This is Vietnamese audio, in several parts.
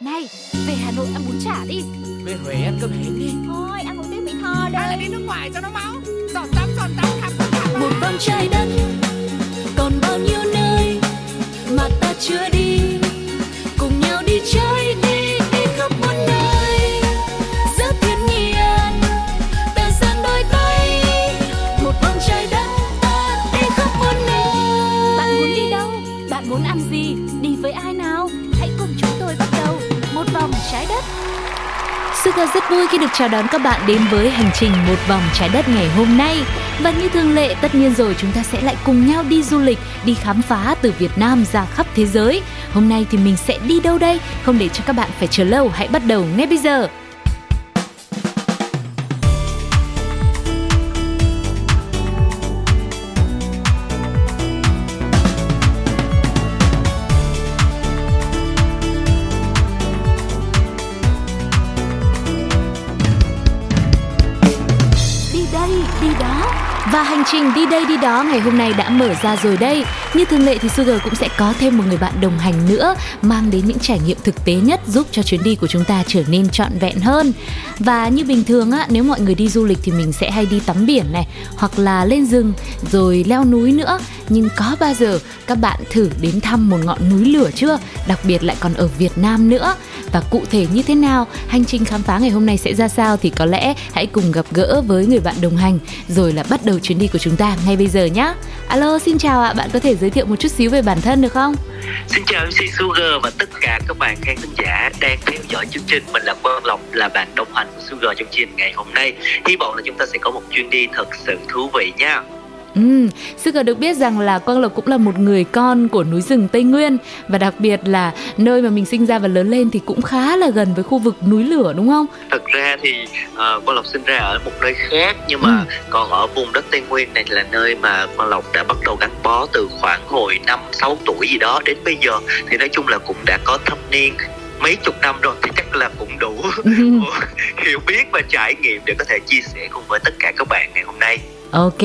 Này, về Hà Nội ăn bún chả đi. Về Huế ăn cơm hến đi. Thôi, ăn một tiếng Mỹ Tho đây. Hay là đi nước ngoài cho nó máu. Giòn tắm khắp tất cả. Một vòng trái đất, còn bao nhiêu nơi mà ta chưa đi. Cùng nhau đi chơi đi, đi khắp muôn nơi. Giữa thiên nhiên, ta dang đôi tay. Một vòng trái đất, ta đi khắp muôn nơi. Bạn muốn đi đâu? Bạn muốn ăn gì? Đi với ai nào? Hãy cùng chúng tôi bắt đầu một vòng trái đất. Suga rất vui khi được chào đón các bạn đến với hành trình một vòng trái đất ngày hôm nay. Và như thường lệ, tất nhiên rồi, chúng ta sẽ lại cùng nhau đi du lịch, đi khám phá từ Việt Nam ra khắp thế giới. Hôm nay thì mình sẽ đi đâu đây? Không để cho các bạn phải chờ lâu, hãy bắt đầu ngay bây giờ. Và hành trình đi đây đi đó ngày hôm nay đã mở ra rồi đây. Như thường lệ thì Sugar cũng sẽ có thêm một người bạn đồng hành nữa, mang đến những trải nghiệm thực tế nhất, giúp cho chuyến đi của chúng ta trở nên trọn vẹn hơn. Và như bình thường á, nếu mọi người đi du lịch thì mình sẽ hay đi tắm biển này, hoặc là lên rừng, rồi leo núi nữa. Nhưng có bao giờ các bạn thử đến thăm một ngọn núi lửa chưa? Đặc biệt lại còn ở Việt Nam nữa. Và cụ thể như thế nào, hành trình khám phá ngày hôm nay sẽ ra sao thì có lẽ hãy cùng gặp gỡ với người bạn đồng hành, rồi là bắt đầu chuyến đi của chúng ta ngay bây giờ nhé. Alo, xin chào ạ, bạn có thể giới thiệu một chút xíu về bản thân được không? Xin chào MC Sugar và tất cả các bạn khán thính giả đang theo dõi chương trình. Mình là Quang Lộc, là bạn đồng hành của Sugar trong chương trình ngày hôm nay. Hy vọng là chúng ta sẽ có một chuyến đi thật sự thú vị nha. Sugar được biết rằng là Quang Lộc cũng là một người con của núi rừng Tây Nguyên. Và đặc biệt là nơi mà mình sinh ra và lớn lên thì cũng khá là gần với khu vực núi lửa, đúng không? Thật ra thì Quang Lộc sinh ra ở một nơi khác. Nhưng mà còn ở vùng đất Tây Nguyên này là nơi mà Quang Lộc đã bắt đầu gắn bó từ khoảng hồi 5-6 tuổi gì đó đến bây giờ. Thì nói chung là cũng đã có thâm niên mấy chục năm rồi, thì chắc là cũng đủ hiểu biết và trải nghiệm để có thể chia sẻ cùng với tất cả các bạn ngày hôm nay. Ok,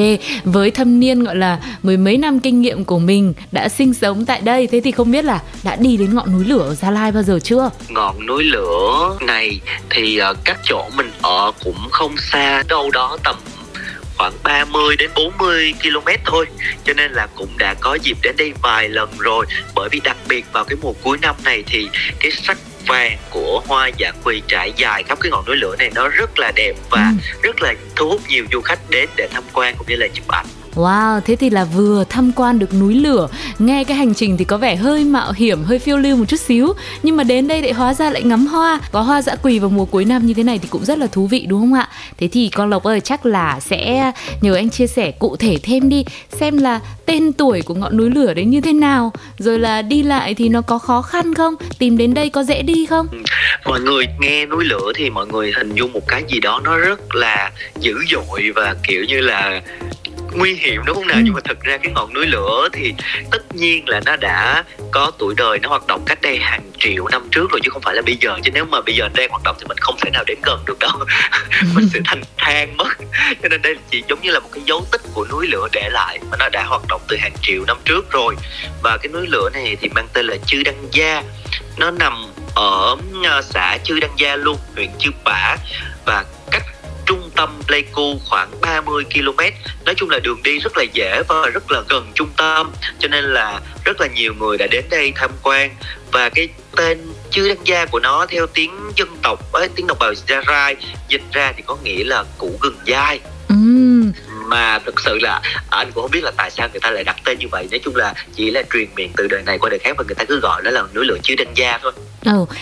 với thâm niên gọi là mười mấy năm kinh nghiệm của mình đã sinh sống tại đây, thế thì không biết là đã đi đến ngọn núi lửa ở Gia Lai bao giờ chưa? Ngọn núi lửa này thì cách chỗ mình ở cũng không xa, đâu đó tầm khoảng 30 đến 40 km thôi. Cho nên là cũng đã có dịp đến đây vài lần rồi. Bởi vì đặc biệt vào cái mùa cuối năm này thì cái sắc vàng của hoa dã quỳ trải dài khắp cái ngọn núi lửa này nó rất là đẹp và rất là thu hút nhiều du khách đến để tham quan cũng như là chụp ảnh. Wow, thế thì là vừa tham quan được núi lửa, nghe cái hành trình thì có vẻ hơi mạo hiểm, hơi phiêu lưu một chút xíu, nhưng mà đến đây lại hóa ra lại ngắm hoa, có hoa dã quỳ vào mùa cuối năm như thế này thì cũng rất là thú vị, đúng không ạ? Thế thì con Lộc ơi, chắc là sẽ nhờ anh chia sẻ cụ thể thêm đi, xem là tên tuổi của ngọn núi lửa đấy như thế nào, rồi là đi lại thì nó có khó khăn không, tìm đến đây có dễ đi không? Mọi người nghe núi lửa thì mọi người hình dung một cái gì đó nó rất là dữ dội và kiểu như là nguy hiểm, đúng không nào? Nhưng mà thật ra cái ngọn núi lửa thì tất nhiên là nó đã có tuổi đời, nó hoạt động cách đây hàng triệu năm trước rồi chứ không phải là bây giờ. Chứ nếu mà bây giờ đang hoạt động thì mình không thể nào đến gần được đâu. Mình sẽ thành than mất. Cho nên đây chỉ giống như là một cái dấu tích của núi lửa để lại mà nó đã hoạt động từ hàng triệu năm trước rồi. Và cái núi lửa này thì mang tên là Chư Đăng Gia. Nó nằm ở xã Chư Đăng Gia luôn, huyện Chư Pả, và cách trung tâm Pleiku khoảng 30 km. Nói chung là đường đi rất là dễ và rất là gần trung tâm, cho nên là rất là nhiều người đã đến đây tham quan. Và cái tên Chư Đăng Gia của nó theo tiếng dân tộc, tiếng đồng bào Gia Rai dịch ra thì có nghĩa là củ gừng dai. Mà thực sự là anh cũng không biết là tại sao người ta lại đặt tên như vậy. Nói chung là chỉ là truyền miệng từ đời này qua đời khác và người ta cứ gọi nó là núi lửa Chư Đăng Gia thôi.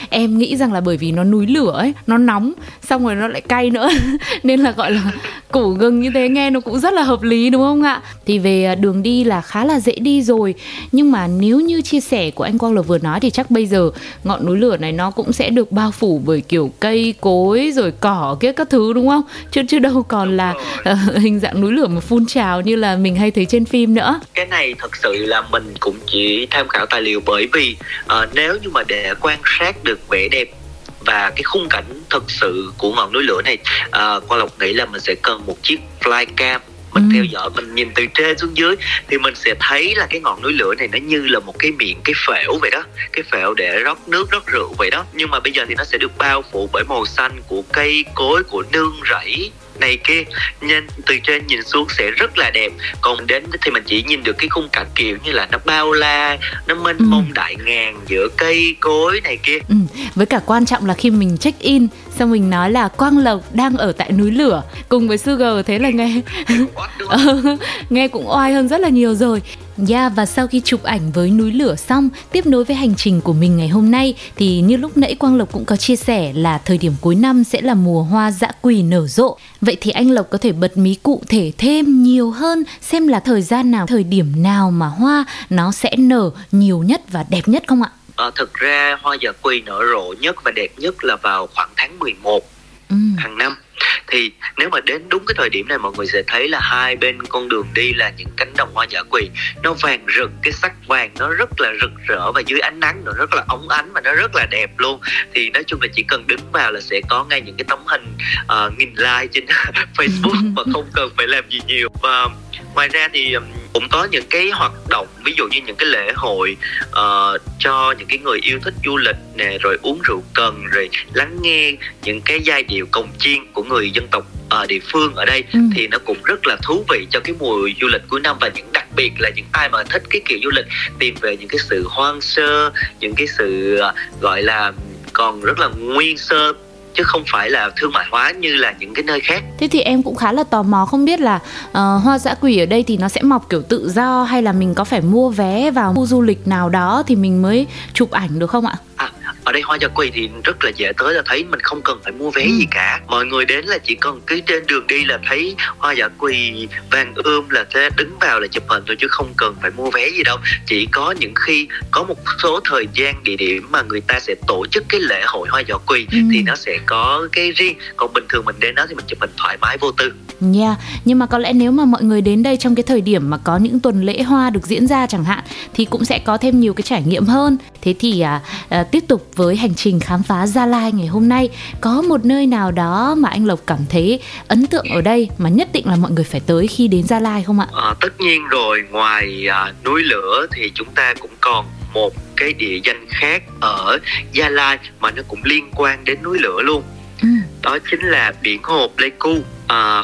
Em nghĩ rằng là bởi vì nó núi lửa ấy, nó nóng, xong rồi nó lại cay nữa nên là gọi là củ gừng như thế nghe nó cũng rất là hợp lý, đúng không ạ? Thì về đường đi là khá là dễ đi rồi. Nhưng mà nếu như chia sẻ của anh Quang Lộc vừa nói thì chắc bây giờ ngọn núi lửa này nó cũng sẽ được bao phủ bởi kiểu cây cối rồi cỏ kia các thứ, đúng không? Chứ đâu còn là hình dạng núi lửa mà phun trào như là mình hay thấy trên phim nữa. Cái này thật sự là mình cũng chỉ tham khảo tài liệu, bởi vì nếu như mà để quan sát được vẻ đẹp và cái khung cảnh thật sự của ngọn núi lửa này, Quang Lộc nghĩ là mình sẽ cần một chiếc flycam mình theo dõi, mình nhìn từ trên xuống dưới thì mình sẽ thấy là cái ngọn núi lửa này nó như là một cái miệng, cái phễu vậy đó, cái phễu để rót nước, rót rượu vậy đó. Nhưng mà bây giờ thì nó sẽ được bao phủ bởi màu xanh của cây cối, của nương rẫy này kia, nên từ trên nhìn xuống sẽ rất là đẹp. Còn đến thì mình chỉ nhìn được cái khung cảnh kiểu như là nó bao la, nó mênh mông đại ngàn giữa cây cối này kia. Với cả quan trọng là khi mình check in xong mình nói là Quang Lộc đang ở tại núi lửa cùng với Sugar, thế là nghe nghe cũng oai hơn rất là nhiều rồi. Và sau khi chụp ảnh với núi lửa xong, tiếp nối với hành trình của mình ngày hôm nay thì như lúc nãy Quang Lộc cũng có chia sẻ là thời điểm cuối năm sẽ là mùa hoa dã quỳ nở rộ. Vậy thì anh Lộc có thể bật mí cụ thể thêm nhiều hơn xem là thời gian nào, thời điểm nào mà hoa nó sẽ nở nhiều nhất và đẹp nhất không ạ? Thực ra hoa dã quỳ nở rộ nhất và đẹp nhất là vào khoảng tháng 11 hàng năm. Thì nếu mà đến đúng cái thời điểm này, mọi người sẽ thấy là hai bên con đường đi là những cánh đồng hoa dã quỳ, nó vàng rực, cái sắc vàng nó rất là rực rỡ, và dưới ánh nắng nó rất là óng ánh và nó rất là đẹp luôn. Thì nói chung là chỉ cần đứng vào là sẽ có ngay những cái tấm hình nghìn like trên Facebook mà không cần phải làm gì nhiều. Và ngoài ra thì cũng có những cái hoạt động, ví dụ như những cái lễ hội cho những cái người yêu thích du lịch nè, rồi uống rượu cần, rồi lắng nghe những cái giai điệu cồng chiêng của người dân tộc địa phương ở đây. Thì nó cũng rất là thú vị cho cái mùa du lịch cuối năm, và những đặc biệt là những ai mà thích cái kiểu du lịch tìm về những cái sự hoang sơ, những cái sự gọi là còn rất là nguyên sơ, chứ không phải là thương mại hóa như là những cái nơi khác. Thế thì em cũng khá là tò mò không biết là hoa dã quỳ ở đây thì nó sẽ mọc kiểu tự do hay là mình có phải mua vé vào khu du lịch nào đó thì mình mới chụp ảnh được không ạ? Ở đây hoa dã quỳ thì rất là dễ tới, là thấy mình không cần phải mua vé gì cả. Mọi người đến là chỉ cần cứ trên đường đi là thấy hoa dã quỳ vàng ươm là sẽ đứng vào là chụp hình thôi, chứ không cần phải mua vé gì đâu. Chỉ có những khi có một số thời gian địa điểm mà người ta sẽ tổ chức cái lễ hội hoa dã quỳ thì nó sẽ có cái riêng. Còn bình thường mình đến đó thì mình chụp hình thoải mái vô tư. Nhưng mà có lẽ nếu mà mọi người đến đây trong cái thời điểm mà có những tuần lễ hoa được diễn ra chẳng hạn thì cũng sẽ có thêm nhiều cái trải nghiệm hơn. Thế thì tiếp tục với hành trình khám phá Gia Lai ngày hôm nay, có một nơi nào đó mà anh Lộc cảm thấy ấn tượng ở đây mà nhất định là mọi người phải tới khi đến Gia Lai không ạ? Tất nhiên rồi, ngoài núi lửa thì chúng ta cũng còn một cái địa danh khác ở Gia Lai mà nó cũng liên quan đến núi lửa luôn. Đó chính là biển hồ Pleiku.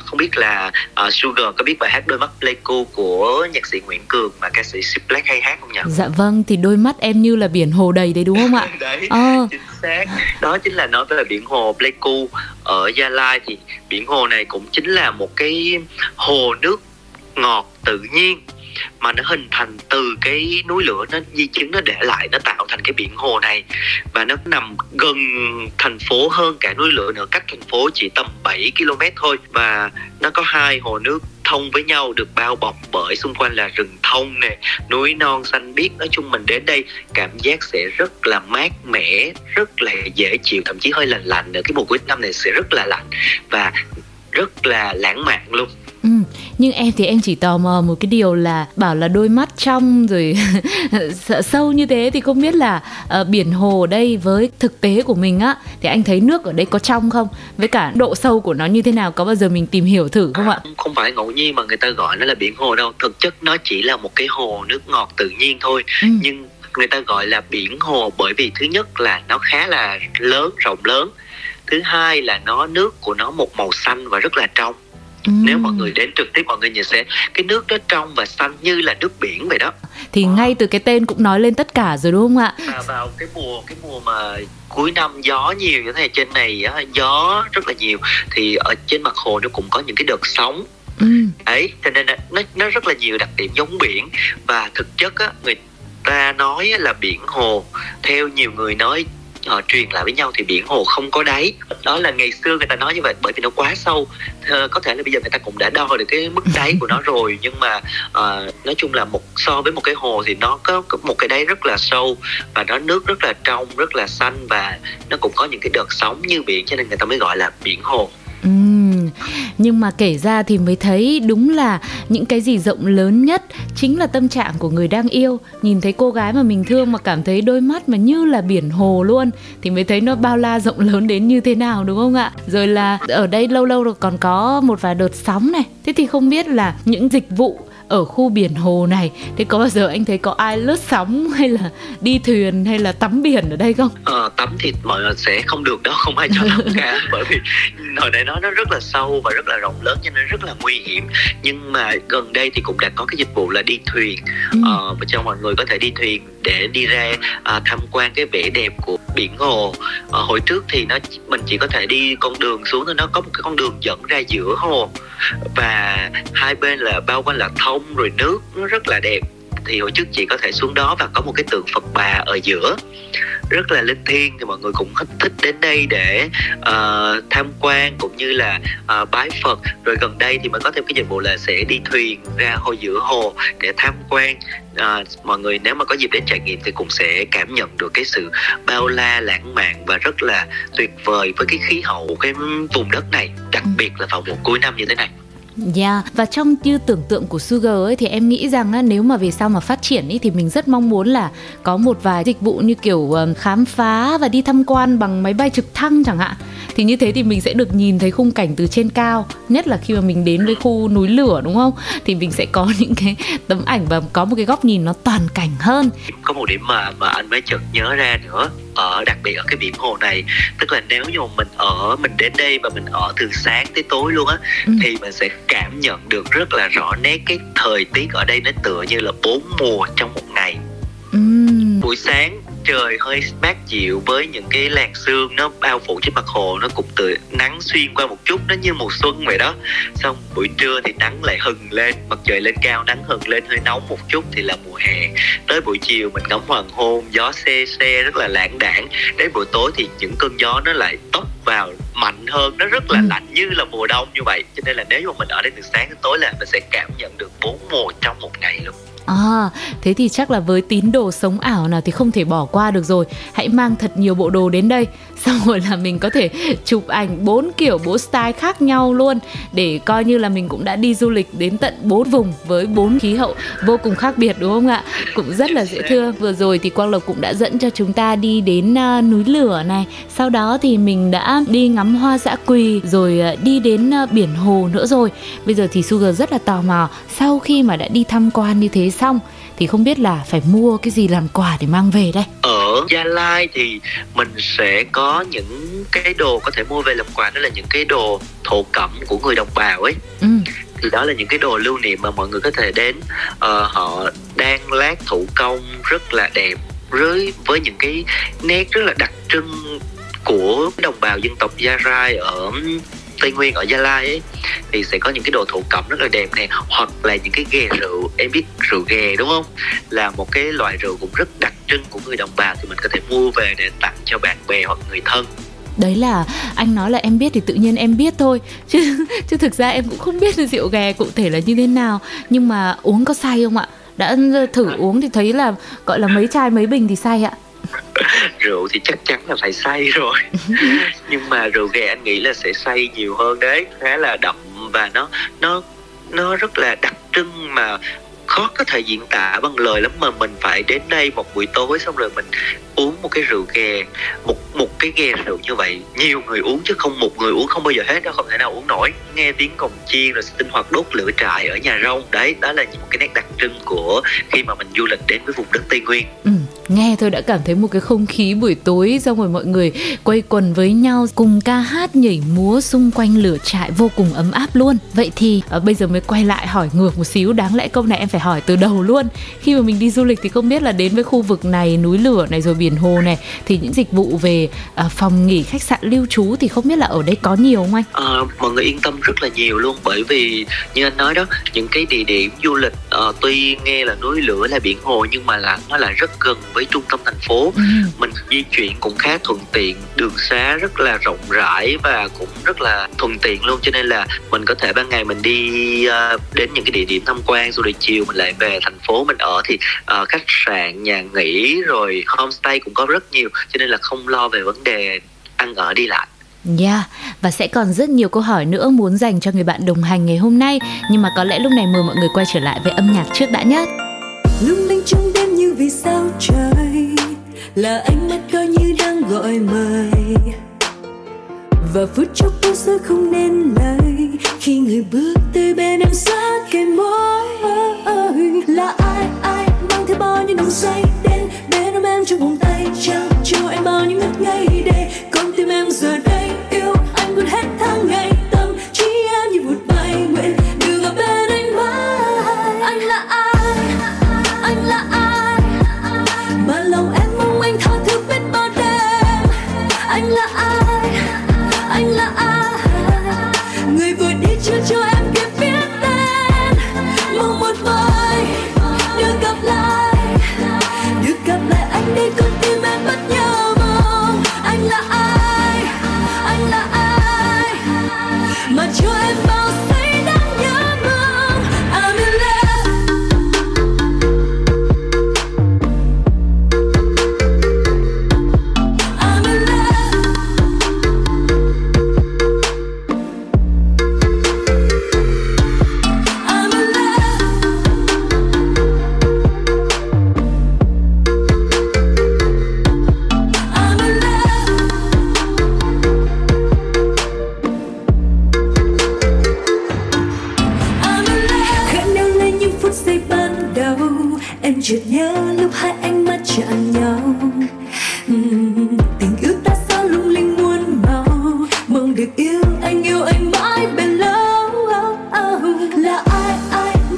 Không biết là Sugar có biết bài hát Đôi mắt Pleiku của nhạc sĩ Nguyễn Cường và ca sĩ Sip Black hay hát không nhỉ? Dạ vâng, thì đôi mắt em như là biển hồ đầy đấy đúng không ạ? Đấy, chính xác. Đó chính là nói về biển hồ Pleiku ở Gia Lai. Thì biển hồ này cũng chính là một cái hồ nước ngọt tự nhiên mà nó hình thành từ cái núi lửa, nó di chứng nó để lại, nó tạo thành cái biển hồ này. Và nó nằm gần thành phố hơn cả núi lửa nữa, cách thành phố chỉ tầm 7 km thôi. Và nó có hai hồ nước thông với nhau, được bao bọc bởi xung quanh là rừng thông nè, núi non xanh biếc. Nói chung mình đến đây cảm giác sẽ rất là mát mẻ, rất là dễ chịu, thậm chí hơi lạnh lạnh nữa. Cái mùa cuối năm này sẽ rất là lạnh và rất là lãng mạn luôn. Nhưng em thì em chỉ tò mò một cái điều là bảo là đôi mắt trong rồi sợ sâu như thế thì không biết là biển hồ ở đây với thực tế của mình á thì anh thấy nước ở đây có trong không? Với cả độ sâu của nó như thế nào, có bao giờ mình tìm hiểu thử không ạ? Không phải ngẫu nhiên mà người ta gọi nó là biển hồ đâu, thực chất nó chỉ là một cái hồ nước ngọt tự nhiên thôi. Nhưng người ta gọi là biển hồ bởi vì thứ nhất là nó khá là lớn, rộng lớn. Thứ hai là nó nước của nó một màu xanh và rất là trong. Nếu mọi người đến trực tiếp mọi người nhìn sẽ cái nước đó trong và xanh như là nước biển vậy đó. Thì ngay từ cái tên cũng nói lên tất cả rồi đúng không ạ? Vào cái mùa mà cuối năm gió nhiều như thế này, trên này gió rất là nhiều thì ở trên mặt hồ nó cũng có những cái đợt sóng. Ấy, cho nên nó rất là nhiều đặc điểm giống biển. Và thực chất á, người ta nói là biển hồ, theo nhiều người nói họ truyền lại với nhau thì biển hồ không có đáy. Đó là ngày xưa người ta nói như vậy bởi vì nó quá sâu. Có thể là bây giờ người ta cũng đã đo được cái mức đáy của nó rồi, nhưng mà nói chung là so với một cái hồ thì nó có một cái đáy rất là sâu và nó nước rất là trong, rất là xanh, và nó cũng có những cái đợt sóng như biển, cho nên người ta mới gọi là biển hồ. Nhưng mà kể ra thì mới thấy đúng là những cái gì rộng lớn nhất chính là tâm trạng của người đang yêu. Nhìn thấy cô gái mà mình thương mà cảm thấy đôi mắt mà như là biển hồ luôn thì mới thấy nó bao la rộng lớn đến như thế nào, đúng không ạ? Rồi là ở đây lâu lâu rồi còn có một vài đợt sóng này. Thế thì không biết là những dịch vụ ở khu biển hồ này thì có bao giờ anh thấy có ai lướt sóng hay là đi thuyền hay là tắm biển ở đây không? Tắm thì mọi người sẽ không được đâu, không ai cho tắm cả bởi vì hồi nãy nói nó rất là sâu và rất là rộng lớn cho nên rất là nguy hiểm. Nhưng mà gần đây thì cũng đã có cái dịch vụ là đi thuyền, và cho mọi người có thể đi thuyền để đi ra tham quan cái vẻ đẹp của biển hồ. Hồi trước thì mình chỉ có thể đi con đường xuống thôi, nó có một cái con đường dẫn ra giữa hồ và hai bên là bao quanh là thông rồi nước, nó rất là đẹp. Thì hồi trước chị có thể xuống đó và có một cái tượng Phật Bà ở giữa rất là linh thiêng, thì mọi người cũng thích đến đây để tham quan cũng như là bái Phật. Rồi gần đây thì mới có thêm cái dịch vụ là sẽ đi thuyền ra giữa hồ để tham quan. Mọi người nếu mà có dịp đến trải nghiệm thì cũng sẽ cảm nhận được cái sự bao la lãng mạn và rất là tuyệt vời với cái khí hậu cái vùng đất này, đặc biệt là vào mùa cuối năm như thế này. Và trong như tưởng tượng của Sugar ấy, thì em nghĩ rằng á, nếu mà về sau mà phát triển ấy, thì mình rất mong muốn là có một vài dịch vụ như kiểu khám phá và đi tham quan bằng máy bay trực thăng chẳng hạn. Thì như thế thì mình sẽ được nhìn thấy khung cảnh từ trên cao, nhất là khi mà mình đến với khu núi lửa, đúng không? Thì mình sẽ có những cái tấm ảnh và có một cái góc nhìn nó toàn cảnh hơn. Có một điểm mà anh mới chợt nhớ ra nữa, đặc biệt ở cái biển hồ này, tức là nếu như mình đến đây và mình ở từ sáng tới tối luôn á, thì mình sẽ cảm nhận được rất là rõ nét cái thời tiết ở đây, nó tựa như là 4 mùa trong một ngày. Buổi sáng trời hơi mát dịu với những cái làn sương nó bao phủ trên mặt hồ, nó cũng từ nắng xuyên qua một chút, nó như mùa xuân vậy đó. Xong buổi trưa thì nắng lại hừng lên, mặt trời lên cao, nắng hừng lên hơi nóng một chút thì là mùa hè. Tới buổi chiều mình ngắm hoàng hôn, gió se se rất là lãng đãng. Đến buổi tối thì những cơn gió nó lại tốc vào mạnh hơn, nó rất là lạnh như là mùa đông như vậy. Cho nên là nếu mà mình ở đây từ sáng đến tối là mình sẽ cảm nhận được 4 mùa trong một ngày luôn. Thế thì chắc là với tín đồ sống ảo nào thì không thể bỏ qua được rồi. Hãy mang thật nhiều bộ đồ đến đây, xong rồi là mình có thể chụp ảnh 4 style khác nhau luôn, để coi như là mình cũng đã đi du lịch đến tận 4 vùng với 4 khí hậu vô cùng khác biệt, đúng không ạ? Cũng rất là dễ thương. Vừa rồi thì Quang Lộc cũng đã dẫn cho chúng ta đi đến núi lửa này, sau đó thì mình đã đi ngắm hoa dã quỳ, rồi đi đến biển hồ nữa rồi. Bây giờ thì Sugar rất là tò mò, sau khi mà đã đi tham quan như thế xong thì không biết là phải mua cái gì làm quà để mang về đây. Ở Gia Lai thì mình sẽ có những cái đồ có thể mua về làm quà, đó là những cái đồ thổ cẩm của người đồng bào ấy. Thì đó là những cái đồ lưu niệm mà mọi người có thể đến, họ đan lát thủ công rất là đẹp với những cái nét rất là đặc trưng của đồng bào dân tộc Gia Rai ở Tây Nguyên, ở Gia Lai ấy. Thì sẽ có những cái đồ thổ cẩm rất là đẹp này, hoặc là những cái ghè rượu. Em biết rượu ghè đúng không? Là một cái loại rượu cũng rất đặc trưng của người đồng bào, thì mình có thể mua về để tặng cho bạn bè hoặc người thân. Đấy là anh nói là em biết thì tự nhiên em biết thôi, chứ thực ra em cũng không biết rượu ghè cụ thể là như thế nào. Nhưng mà uống có say không ạ? Đã thử uống thì thấy là gọi là mấy chai mấy bình thì say ạ? Rượu thì chắc chắn là phải say rồi. Nhưng mà rượu ghè anh nghĩ là sẽ say nhiều hơn đấy, khá là đậm và nó rất là đặc trưng mà khó có thể diễn tả bằng lời lắm. Mà mình phải đến đây một buổi tối, xong rồi mình uống một cái rượu ghè, một cái ghè rượu như vậy nhiều người uống chứ không một người uống không bao giờ hết đâu, không thể nào uống nổi. Nghe tiếng cồng chiên rồi sinh hoạt đốt lửa trại ở nhà rông, đấy đó là một cái nét đặc trưng của khi mà mình du lịch đến với vùng đất Tây Nguyên. Nghe thôi đã cảm thấy một cái không khí buổi tối, xong rồi mọi người quây quần với nhau cùng ca hát nhảy múa xung quanh lửa trại vô cùng ấm áp luôn. Vậy thì bây giờ mới quay lại hỏi ngược một xíu, đáng lẽ câu này em phải hỏi từ đầu luôn. Khi mà mình đi du lịch thì không biết là đến với khu vực này, núi lửa này rồi biển hồ này, thì những dịch vụ về phòng nghỉ, khách sạn, lưu trú thì không biết là ở đây có nhiều không anh? Mọi người yên tâm rất là nhiều luôn, bởi vì như anh nói đó, những cái địa điểm du lịch tuy nghe là núi lửa là biển hồ nhưng mà là nó là rất gần với trung tâm thành phố. Mình di chuyển cũng khá thuận tiện, đường xá rất là rộng rãi và cũng rất là thuận tiện luôn, cho nên là mình có thể ban ngày mình đi đến những cái địa điểm tham quan, rồi chiều mình lại về thành phố mình ở. Thì khách sạn, nhà nghỉ rồi homestay cũng có rất nhiều, cho nên là không lo về vấn đề ăn ở đi lại. Yeah, và sẽ còn rất nhiều câu hỏi nữa muốn dành cho người bạn đồng hành ngày hôm nay. Nhưng mà có lẽ lúc này mời mọi người quay trở lại với âm nhạc trước đã nhé. Lung linh trong đêm như vì sao trời, là ánh mắt coi như đang gọi mời. Và phút chốc bối rối không nên lời, khi người bước tới bên em sát cái môi. Là ai mang theo bao nhiêu nồng say đến bên ôm em trong vòng tay, trao cho em bao nhiêu ngất ngây để con tim em giờ đây yêu anh quên hết tháng ngày. Tâm trí em như vụt bay nguyện đưa vào bên anh mãi. Anh là ai mà lòng em mong anh tha thứ biết bao đêm. Anh là ai người vừa đi chưa cho em kịp biết tên. Mong một vời được gặp lại, anh để con tim em bắt nhau mong. Anh là ai mà cho em bao giây đáng nhớ mong. I'm in love, I'm in love, I'm in love, I'm in love. Khẽ nêu lên những phút giây ban đầu, em chợt nhớ lúc hai ánh mắt chạm nhau. Tình ước ta sao lung linh muôn màu, mong được yêu anh mãi bền lâu. Là ai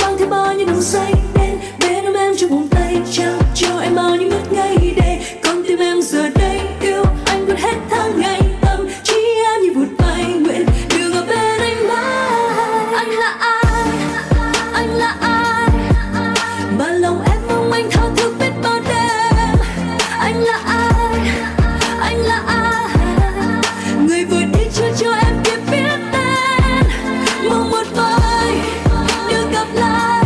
mang theo bao nhiêu nồng say đến bên ôm em trong vòng tay, trao cho em bao nhiêu ngất ngây để con tim em giờ đây yêu anh quên hết tháng ngày. Tâm trí em như vụt bay nguyện đưa vào bên anh mãi. Anh là ai mà lòng em mong anh thao thức biết bao đêm. Anh là ai người vừa đi chưa cho em kịp biết tên. Mong một vời được gặp lại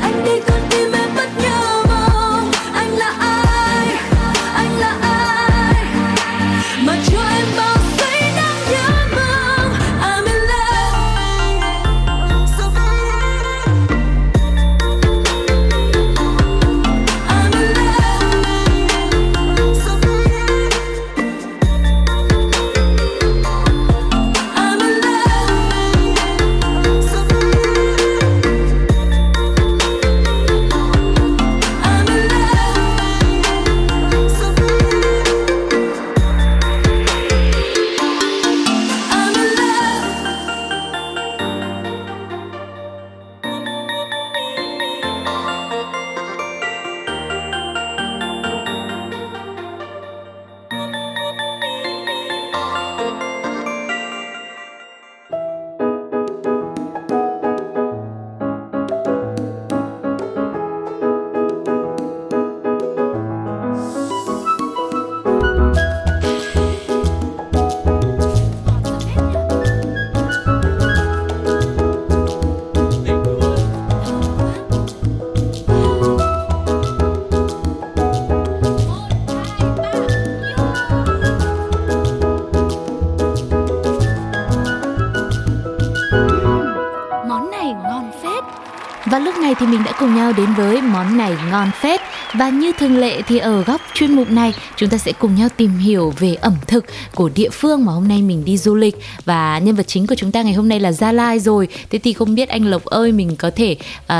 anh để con tim em bắt nhau mong. Anh là ai mà cho em bao giây đáng nhớ mong. I'm in love, I'm in love, I'm in love, I'm in love, I'm in love. Món này ngon phết. Và lúc này thì mình đã cùng nhau đến với món này ngon phết. Và như thường lệ thì ở góc chuyên mục này chúng ta sẽ cùng nhau tìm hiểu về ẩm thực của địa phương mà hôm nay mình đi du lịch. Và nhân vật chính của chúng ta ngày hôm nay là Gia Lai rồi. Thế thì không biết anh Lộc ơi, mình có thể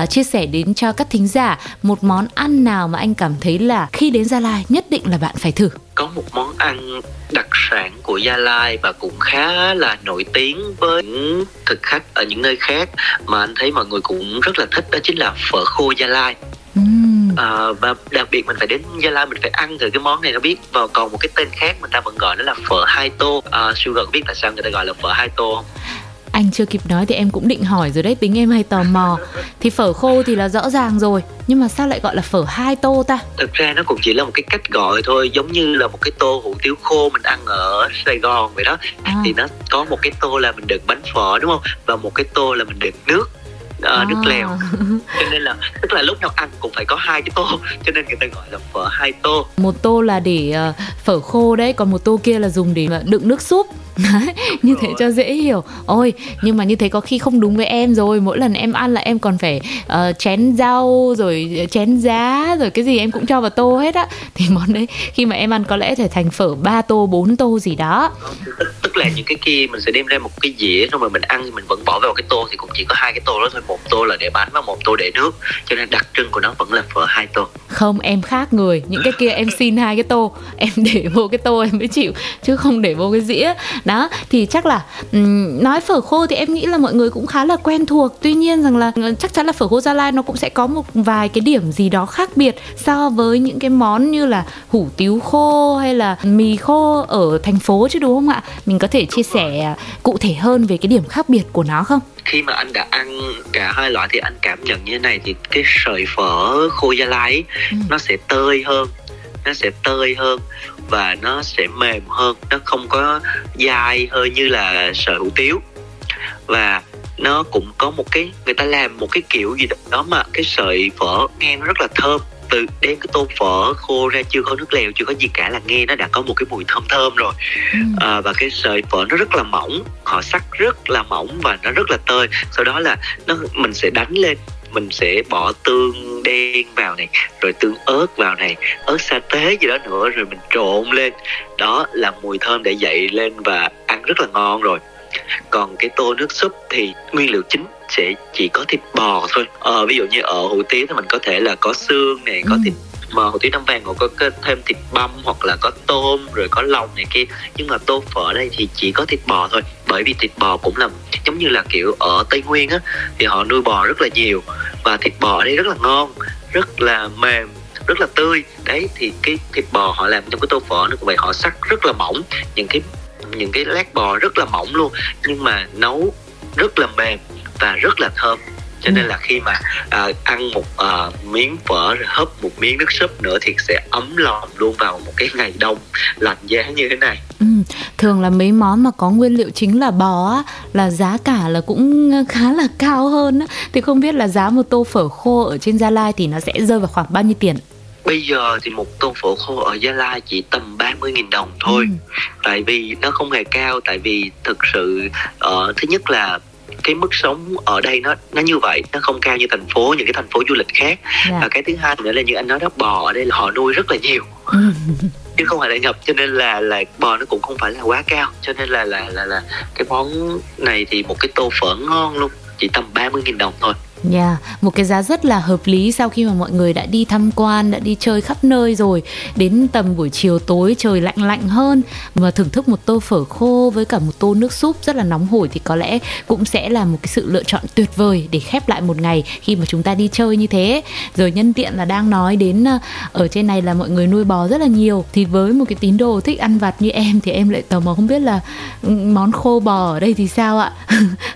chia sẻ đến cho các thính giả một món ăn nào mà anh cảm thấy là khi đến Gia Lai nhất định là bạn phải thử. Có một món ăn đặc sản của Gia Lai và cũng khá là nổi tiếng với những thực khách ở những nơi khác mà anh thấy mọi người cũng rất là thích, đó chính là phở khô Gia Lai. Và đặc biệt mình phải đến Gia Lai mình phải ăn thử cái món này nó biết. Và còn một cái tên khác mình ta vẫn gọi nó là phở hai tô. Sugar có biết tại sao người ta gọi là phở hai tô không? Anh chưa kịp nói thì em cũng định hỏi rồi đấy, tính em hay tò mò. Thì phở khô thì là rõ ràng rồi, nhưng mà sao lại gọi là phở hai tô ta? Thực ra nó cũng chỉ là một cái cách gọi thôi, giống như là một cái tô hủ tiếu khô mình ăn ở Sài Gòn vậy đó. Thì nó có một cái tô là mình đựng bánh phở đúng không? Và một cái tô là mình đựng nước. nước lèo, cho nên là tức là lúc nào ăn cũng phải có 2 cái tô, cho nên người ta gọi là phở 2 tô. 1 tô là để phở khô đấy, còn 1 tô kia là dùng để đựng nước súp. Như thế cho dễ hiểu. Ôi, nhưng mà như thế có khi không đúng với em rồi. Mỗi lần em ăn là em còn phải chén rau, rồi chén giá, rồi cái gì em cũng cho vào tô hết á. Thì món đấy khi mà em ăn có lẽ thể thành phở 3 tô, 4 tô gì đó. Tức là những cái kia mình sẽ đem ra một cái dĩa, xong rồi mình ăn thì mình vẫn bỏ vào cái tô, thì cũng chỉ có 2 cái tô đó thôi. 1 tô là để bánh và 1 tô để nước. Cho nên đặc trưng của nó vẫn là phở 2 tô. Không, em khác người. Những cái kia em xin 2 cái tô, em để vô cái tô em mới chịu, chứ không để vô cái dĩa. Đó, thì chắc là nói phở khô thì em nghĩ là mọi người cũng khá là quen thuộc. Tuy nhiên rằng là chắc chắn là phở khô Gia Lai nó cũng sẽ có một vài cái điểm gì đó khác biệt so với những cái món như là hủ tiếu khô hay là mì khô ở thành phố chứ, đúng không ạ? Mình có thể chia sẻ cụ thể hơn về cái điểm khác biệt của nó không? Khi mà anh đã ăn cả 2 loại thì anh cảm nhận như thế này, thì cái sợi phở khô Gia Lai ấy, nó sẽ tơi hơn, và nó sẽ mềm hơn, nó không có dai hơn như là sợi hủ tiếu. Và nó cũng có một cái, người ta làm một cái kiểu gì đó mà cái sợi phở nghe nó rất là thơm. Từ đem cái tô phở khô ra chưa có nước lèo, chưa có gì cả là nghe nó đã có một cái mùi thơm thơm rồi. Và cái sợi phở nó rất là mỏng, họ sắc rất là mỏng và nó rất là tơi. Sau đó là mình sẽ đánh lên, mình sẽ bỏ tương đen vào này, rồi tương ớt vào này, ớt sa tế gì đó nữa, rồi mình trộn lên. Đó là mùi thơm để dậy lên và ăn rất là ngon rồi. Còn cái tô nước súp thì nguyên liệu chính sẽ chỉ có thịt bò thôi. Ví dụ như ở hủ tiếu thì mình có thể là có xương này, có thịt mà hủ tiếu Nam Vàng còn có thêm thịt băm hoặc là có tôm rồi có lòng này kia. Nhưng mà tô phở đây thì chỉ có thịt bò thôi, bởi vì thịt bò cũng là giống như là kiểu ở Tây Nguyên á, thì họ nuôi bò rất là nhiều và thịt bò đây rất là ngon, rất là mềm, rất là tươi. Đấy, thì cái thịt bò họ làm trong cái tô phở nó cũng vậy, họ sắc rất là mỏng, những cái lát bò rất là mỏng luôn, nhưng mà nấu rất là mềm và rất là thơm. Cho nên là khi mà ăn một miếng phở rồi hấp một miếng nước súp nữa thì sẽ ấm lòng luôn vào một cái ngày đông lạnh giá như thế này. Thường là mấy món mà có nguyên liệu chính là bò á, là giá cả là cũng khá là cao hơn á. Thì không biết là giá 1 tô phở khô ở trên Gia Lai thì nó sẽ rơi vào khoảng bao nhiêu tiền? Bây giờ thì 1 tô phở khô ở Gia Lai chỉ tầm 30.000 đồng thôi. Tại vì nó không hề cao, tại vì thực sự thứ nhất là cái mức sống ở đây nó như vậy, nó không cao như thành phố, những cái thành phố du lịch khác. Và cái thứ hai nữa là như anh nói đó, bò ở đây là họ nuôi rất là nhiều chứ không phải là nhập, cho nên là bò nó cũng không phải là quá cao. Cho nên là cái món này thì một cái tô phở ngon luôn chỉ tầm 30.000 đồng thôi. Một cái giá rất là hợp lý sau khi mà mọi người đã đi tham quan, đã đi chơi khắp nơi rồi. Đến tầm buổi chiều tối trời lạnh lạnh hơn mà thưởng thức 1 tô phở khô với cả 1 tô nước súp rất là nóng hổi thì có lẽ cũng sẽ là một cái sự lựa chọn tuyệt vời để khép lại một ngày khi mà chúng ta đi chơi như thế. Rồi nhân tiện là đang nói đến ở trên này là mọi người nuôi bò rất là nhiều, thì với một cái tín đồ thích ăn vặt như em thì em lại tò mò không biết là món khô bò ở đây thì sao ạ?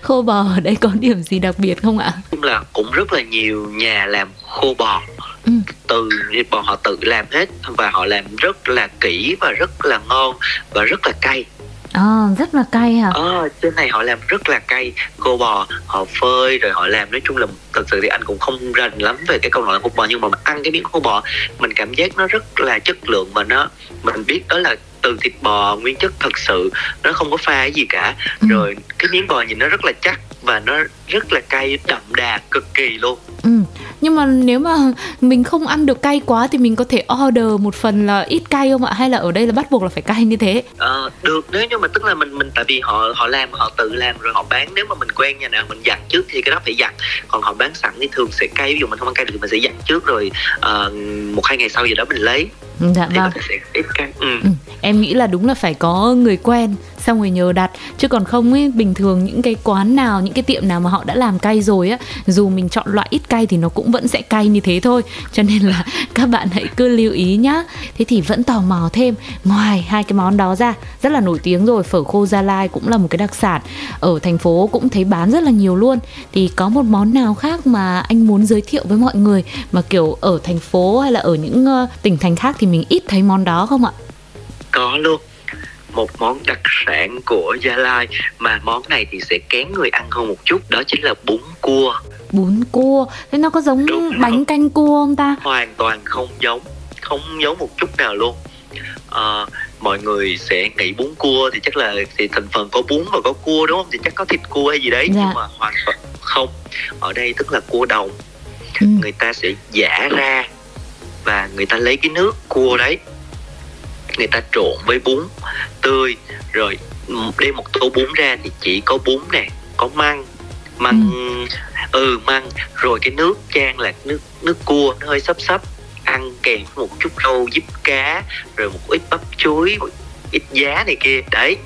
Khô bò ở đây có điểm gì đặc biệt không ạ? Là cũng rất là nhiều nhà làm khô bò, từ thịt bò họ tự làm hết và họ làm rất là kỹ và rất là ngon và rất là cay. Rất là cay hả? Trên này họ làm rất là cay, khô bò họ phơi rồi họ làm. Nói chung là thật sự thì anh cũng không rành lắm về cái câu nói khô bò, nhưng mà mình ăn cái miếng khô bò mình cảm giác nó rất là chất lượng và mình biết đó là từ thịt bò nguyên chất thật sự, nó không có pha gì cả. Rồi cái miếng bò nhìn nó rất là chắc và nó rất là cay, đậm đà cực kỳ luôn. Nhưng mà nếu mà mình không ăn được cay quá thì mình có thể order một phần là ít cay không ạ? Hay là ở đây là bắt buộc là phải cay như thế? Được, nếu như mà tức là mình tại vì họ làm, họ tự làm rồi họ bán. Nếu mà mình quen nhà nào mình dặn trước thì cái đó phải dặn. Còn họ bán sẵn thì thường sẽ cay, ví dụ mình không ăn cay được thì mình sẽ dặn trước rồi 1-2 ngày sau gì đó mình lấy. Dạ thì vâng. Sẽ ít cay. Em nghĩ là đúng là phải có người quen xong rồi nhờ đặt, chứ còn không ấy, bình thường những cái quán nào, những cái tiệm nào mà họ đã làm cay rồi á, dù mình chọn loại ít cay thì nó cũng vẫn sẽ cay như thế thôi. Cho nên là các bạn hãy cứ lưu ý nhá. Thế thì vẫn tò mò thêm, ngoài 2 cái món đó ra rất là nổi tiếng rồi, phở khô Gia Lai cũng là một cái đặc sản ở thành phố cũng thấy bán rất là nhiều luôn, thì có một món nào khác mà anh muốn giới thiệu với mọi người mà kiểu ở thành phố hay là ở những tỉnh thành khác thì mình ít thấy món đó không ạ? Có luôn. một món đặc sản của Gia Lai, mà món này thì sẽ kén người ăn hơn một chút, đó chính là bún cua. Bún cua, thế nó có giống bánh canh cua không ta? Hoàn toàn không giống một chút nào luôn. Mọi người sẽ nghĩ bún cua thì chắc là thì thành phần có bún và có cua đúng không? Thì chắc có thịt cua hay gì đấy, dạ. Nhưng mà hoàn toàn không. Ở đây tức là cua đồng, người ta sẽ giã ra và người ta lấy cái nước cua đấy, người ta trộn với bún tươi, rồi đem một tô bún ra thì chỉ có bún nè, có măng, rồi cái nước chan là nước cua, nó hơi xấp, ăn kèm một chút rau diếp cá, rồi một ít bắp chuối, một ít giá này kia đấy.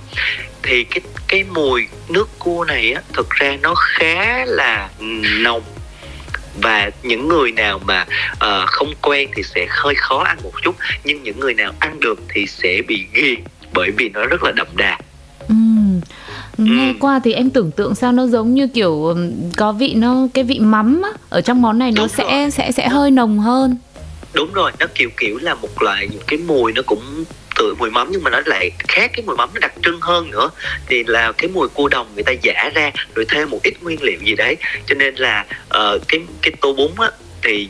Thì cái mùi nước cua này á, thực ra nó khá là nồng, và những người nào mà không quen thì sẽ hơi khó ăn một chút, nhưng những người nào ăn được thì sẽ bị ghiền, bởi vì nó rất là đậm đà. Nghe qua thì em tưởng tượng sao nó giống như kiểu có vị, nó cái vị mắm á, ở trong món này nó đúng sẽ hơi nồng hơn. Đúng rồi, nó kiểu là một loại cái mùi, nó cũng tự mùi mắm nhưng mà nó lại khác cái mùi mắm, nó đặc trưng hơn nữa. Thì là cái mùi cua đồng người ta giã ra rồi thêm một ít nguyên liệu gì đấy, cho nên là cái tô bún á thì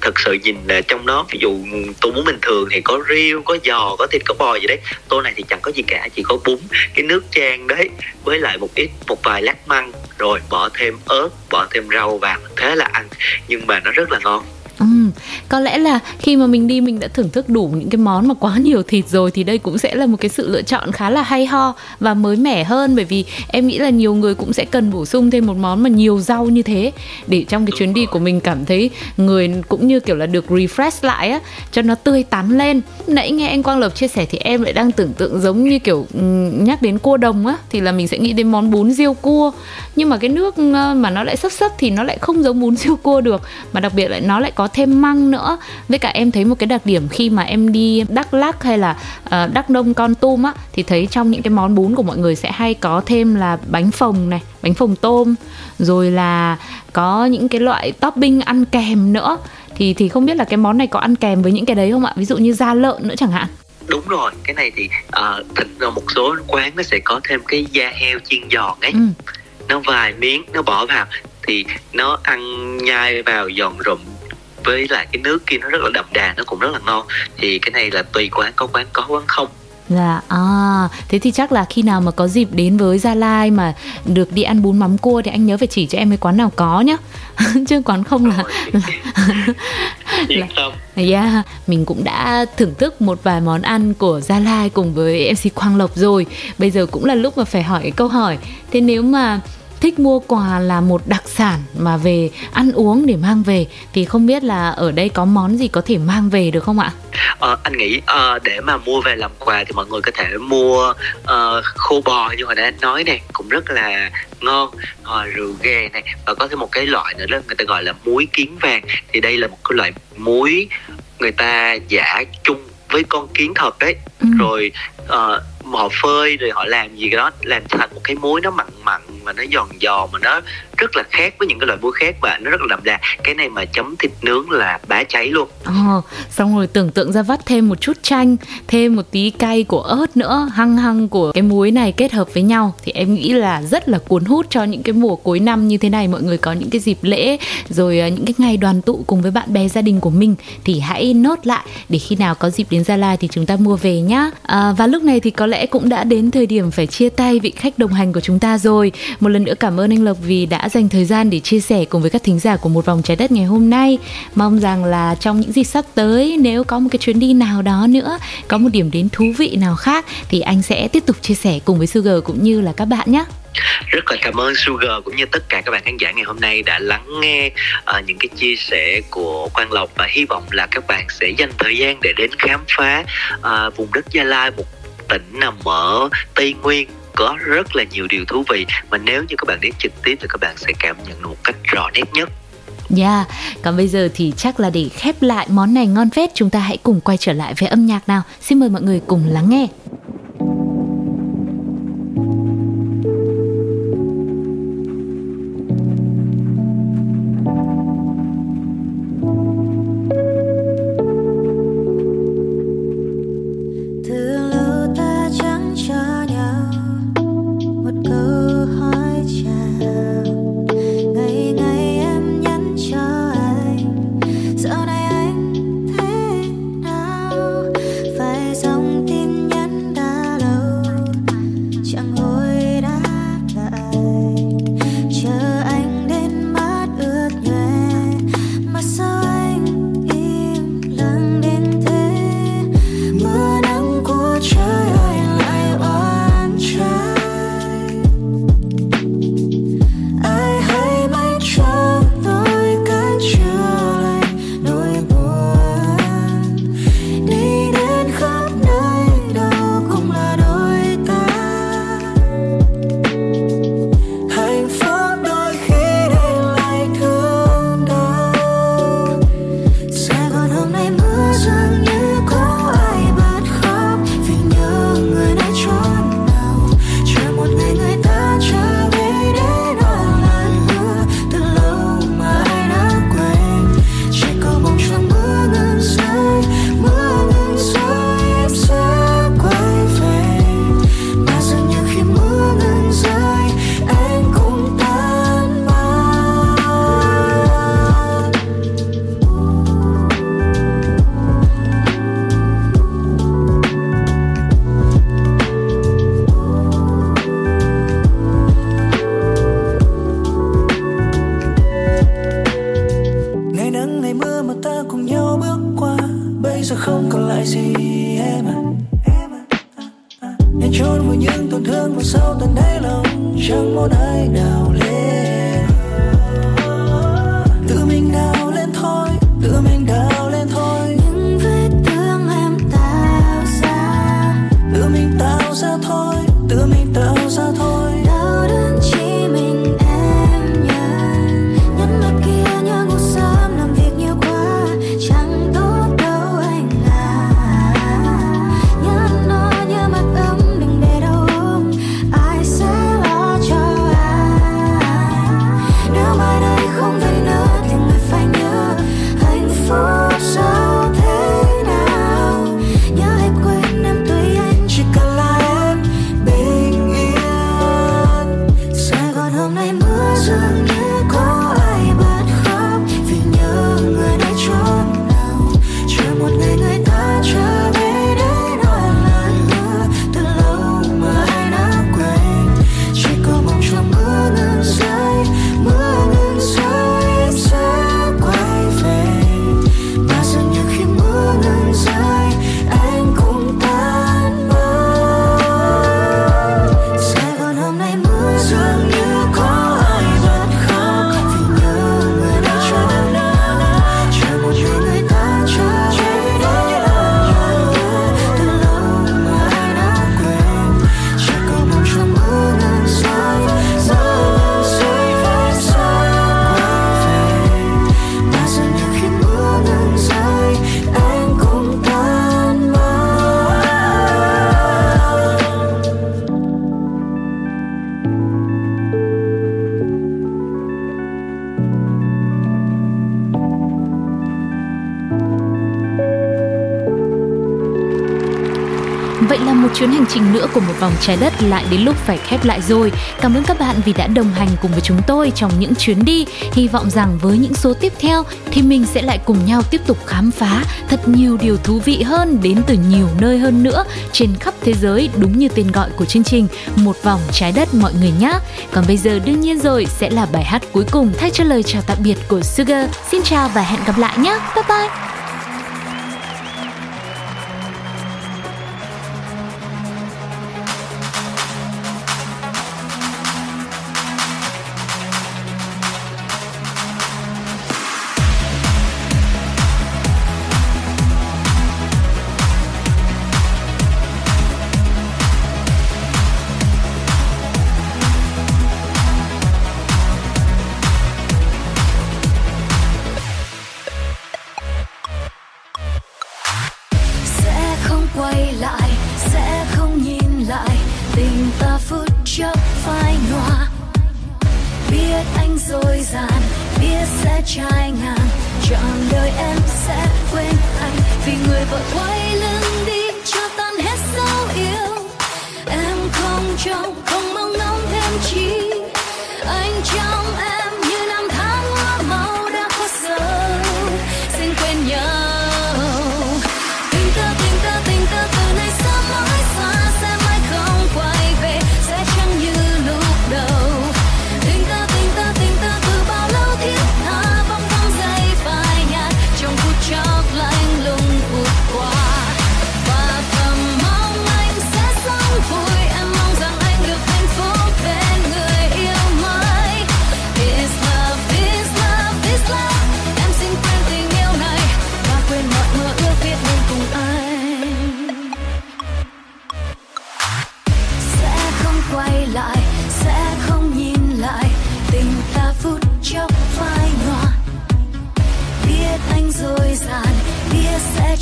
thật sự nhìn là trong đó, ví dụ tô bún bình thường thì có riêu, có giò, có thịt, có bò gì đấy, tô này thì chẳng có gì cả, chỉ có bún, cái nước chan đấy với lại một vài lát măng, rồi bỏ thêm ớt, bỏ thêm rau vào, thế là ăn, nhưng mà nó rất là ngon. Có lẽ là khi mà mình đi, mình đã thưởng thức đủ những cái món mà quá nhiều thịt rồi, thì đây cũng sẽ là một cái sự lựa chọn khá là hay ho và mới mẻ hơn, bởi vì em nghĩ là nhiều người cũng sẽ cần bổ sung thêm một món mà nhiều rau như thế, để trong cái chuyến đi của mình cảm thấy người cũng như kiểu là được refresh lại á, cho nó tươi tắn lên. Nãy nghe anh Quang Lộc chia sẻ thì em lại đang tưởng tượng giống như kiểu nhắc đến cua đồng á, thì là mình sẽ nghĩ đến món bún riêu cua, nhưng mà cái nước mà nó lại xấp thì nó lại không giống bún riêu cua được, mà đặc biệt lại nó lại có thêm măng nữa. Với cả em thấy một cái đặc điểm khi mà em đi Đắk Lắk hay là Đắk Nông, Kon Tum á, thì thấy trong những cái món bún của mọi người sẽ hay có thêm là bánh phồng này, bánh phồng tôm, rồi là có những cái loại topping ăn kèm nữa. Thì không biết là cái món này có ăn kèm với những cái đấy không ạ? Ví dụ như da lợn nữa chẳng hạn. Đúng rồi, cái này thì thật ra một số quán nó sẽ có thêm cái da heo chiên giòn ấy, nó vài miếng nó bỏ vào thì nó ăn nhai vào giòn rụm, với lại cái nước kia nó rất là đậm đà, nó cũng rất là ngon. Thì cái này là tùy quán, có quán có, quán không. Dạ, thế thì chắc là khi nào mà có dịp đến với Gia Lai mà được đi ăn bún mắm cua thì anh nhớ phải chỉ cho em cái quán nào có nhá. Chứ quán không là... Mình cũng đã thưởng thức một vài món ăn của Gia Lai cùng với MC Quang Lộc rồi. Bây giờ cũng là lúc mà phải hỏi cái câu hỏi. Thế nếu mà thích mua quà là một đặc sản mà về ăn uống để mang về, thì không biết là ở đây có món gì có thể mang về được không ạ? Anh nghĩ để mà mua về làm quà thì mọi người có thể mua khô bò như hồi nãy anh nói này, cũng rất là ngon, rượu ghè này, và có thêm một cái loại nữa đó, người ta gọi là muối kiến vàng. Thì đây là một cái loại muối người ta giả chung với con kiến thật đấy, rồi họ phơi rồi họ làm gì đó, làm thành một cái muối nó mặn mặn và nó giòn giòn, mà nó rất là khác với những cái loại muối khác và nó rất là đậm đà. Cái này mà chấm thịt nướng là bá cháy luôn. Xong rồi tưởng tượng ra vắt thêm một chút chanh, thêm một tí cay của ớt nữa, hăng hăng của cái muối này kết hợp với nhau, thì em nghĩ là rất là cuốn hút cho những cái mùa cuối năm như thế này. Mọi người có những cái dịp lễ rồi những cái ngày đoàn tụ cùng với bạn bè, gia đình của mình thì hãy nốt lại để khi nào có dịp đến Gia Lai thì chúng ta mua về nhá. Và lúc này thì có lẽ cũng đã đến thời điểm phải chia tay vị khách đồng hành của chúng ta rồi. Một lần nữa cảm ơn anh Lộc vì đã dành thời gian để chia sẻ cùng với các thính giả của Một Vòng Trái Đất ngày hôm nay. Mong rằng là trong những dịp sắp tới, nếu có một cái chuyến đi nào đó nữa, có một điểm đến thú vị nào khác, thì anh sẽ tiếp tục chia sẻ cùng với Sugar cũng như là các bạn nhé. Rất là cảm ơn Sugar cũng như tất cả các bạn khán giả ngày hôm nay đã lắng nghe những cái chia sẻ của Quang Lộc, và hy vọng là các bạn sẽ dành thời gian để đến khám phá vùng đất Gia Lai, một tỉnh nằm ở Tây Nguyên có rất là nhiều điều thú vị, mà nếu như các bạn đến trực tiếp thì các bạn sẽ cảm nhận được một cách rõ nét nhất. Còn bây giờ thì chắc là để khép lại món này ngon phết, chúng ta hãy cùng quay trở lại với âm nhạc nào. Xin mời mọi người cùng lắng nghe. Thương lâu ta trắng chôn với những tổn thương vào sâu tận đáy lòng, chẳng muốn ai nào lên. Tự mình đào lên thôi, tự mình đào lên thôi. Những vết thương em tạo ra, tự mình tạo ra thôi, tự mình tạo ra thôi. Đau đớn chỉ mình em nhận, nhẫn mặt kia nhớ ngủ sớm làm việc nhiều quá, chẳng tốt đâu anh là. Nhẫn nó nhớ mặt ấm đừng để đau ôm, ai sẽ lo cho anh. Nếu mai đây không về nữa thì người phải nhớ hạnh phúc sao thế nào. Nhớ hãy quên em tùy anh, chỉ cần là em bình yên. Sài Gòn hôm nay mưa dần nghe có ai bật khóc vì nhớ người đã trốn nào. Chờ một ngày người ta trở về để nói lời hứa từ lâu mà ai đã quên. Chỉ có mong cho mưa ngừng rơi, mưa ngừng rơi em sẽ quay về. Mà dường như khi mưa ngừng rơi anh cũng tan vỡ. Sài Gòn hôm nay mưa dường như có ai bật khóc vì nhớ người đã trốn nào. Chờ một ngày người ta trở về để nói lời hứa từ lâu mà ai đã quên. Chỉ có mong cho mưa ngừng rơi, mưa ngừng rơi em sẽ quay về. Mà dường như khi mưa ngừng rơi anh cũng tan vỡ. Vậy là một chuyến hành trình nữa của một vòng trái đất lại đến lúc phải khép lại rồi. Cảm ơn các bạn vì đã đồng hành cùng với chúng tôi trong những chuyến đi. Hy vọng rằng với những số tiếp theo thì mình sẽ lại cùng nhau tiếp tục khám phá thật nhiều điều thú vị hơn đến từ nhiều nơi hơn nữa trên khắp thế giới, đúng như tên gọi của chương trình, một vòng trái đất mọi người nhé. Còn bây giờ đương nhiên rồi sẽ là bài hát cuối cùng thay cho lời chào tạm biệt của Sugar. Xin chào và hẹn gặp lại nhé. Bye bye. Sẽ không quay lại, sẽ không nhìn lại, tình ta phút chốc phai nhòa. Biết anh dối dàng, biết sẽ trái ngang, trọn đời em sẽ quên anh. Vì người vợ quay lưng đi cho tan hết dấu yêu. Em không trông, không mong ngóng thêm chi, anh trong em như năm tháng hoa màu đã khô sầu. Xin quên nhau.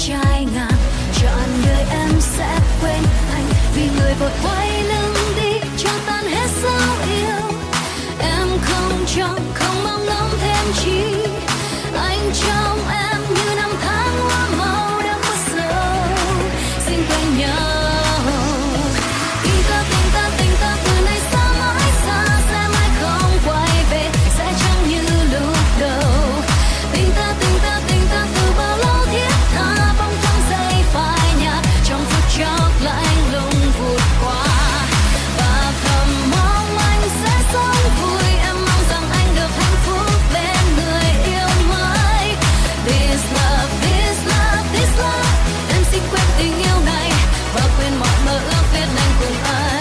Trái ngang, trọn đời em sẽ quên anh. Vì người vội quay lưng đi cho tan hết dấu yêu. Em không trông, không mong ngóng thêm chi, anh trong em như năm tháng hoa màu đã khô sầu. Xin quên nhau. This love, em xin quên tình yêu này và quên mọi mơ ước Việt Nam cùng anh.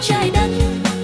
Trái đất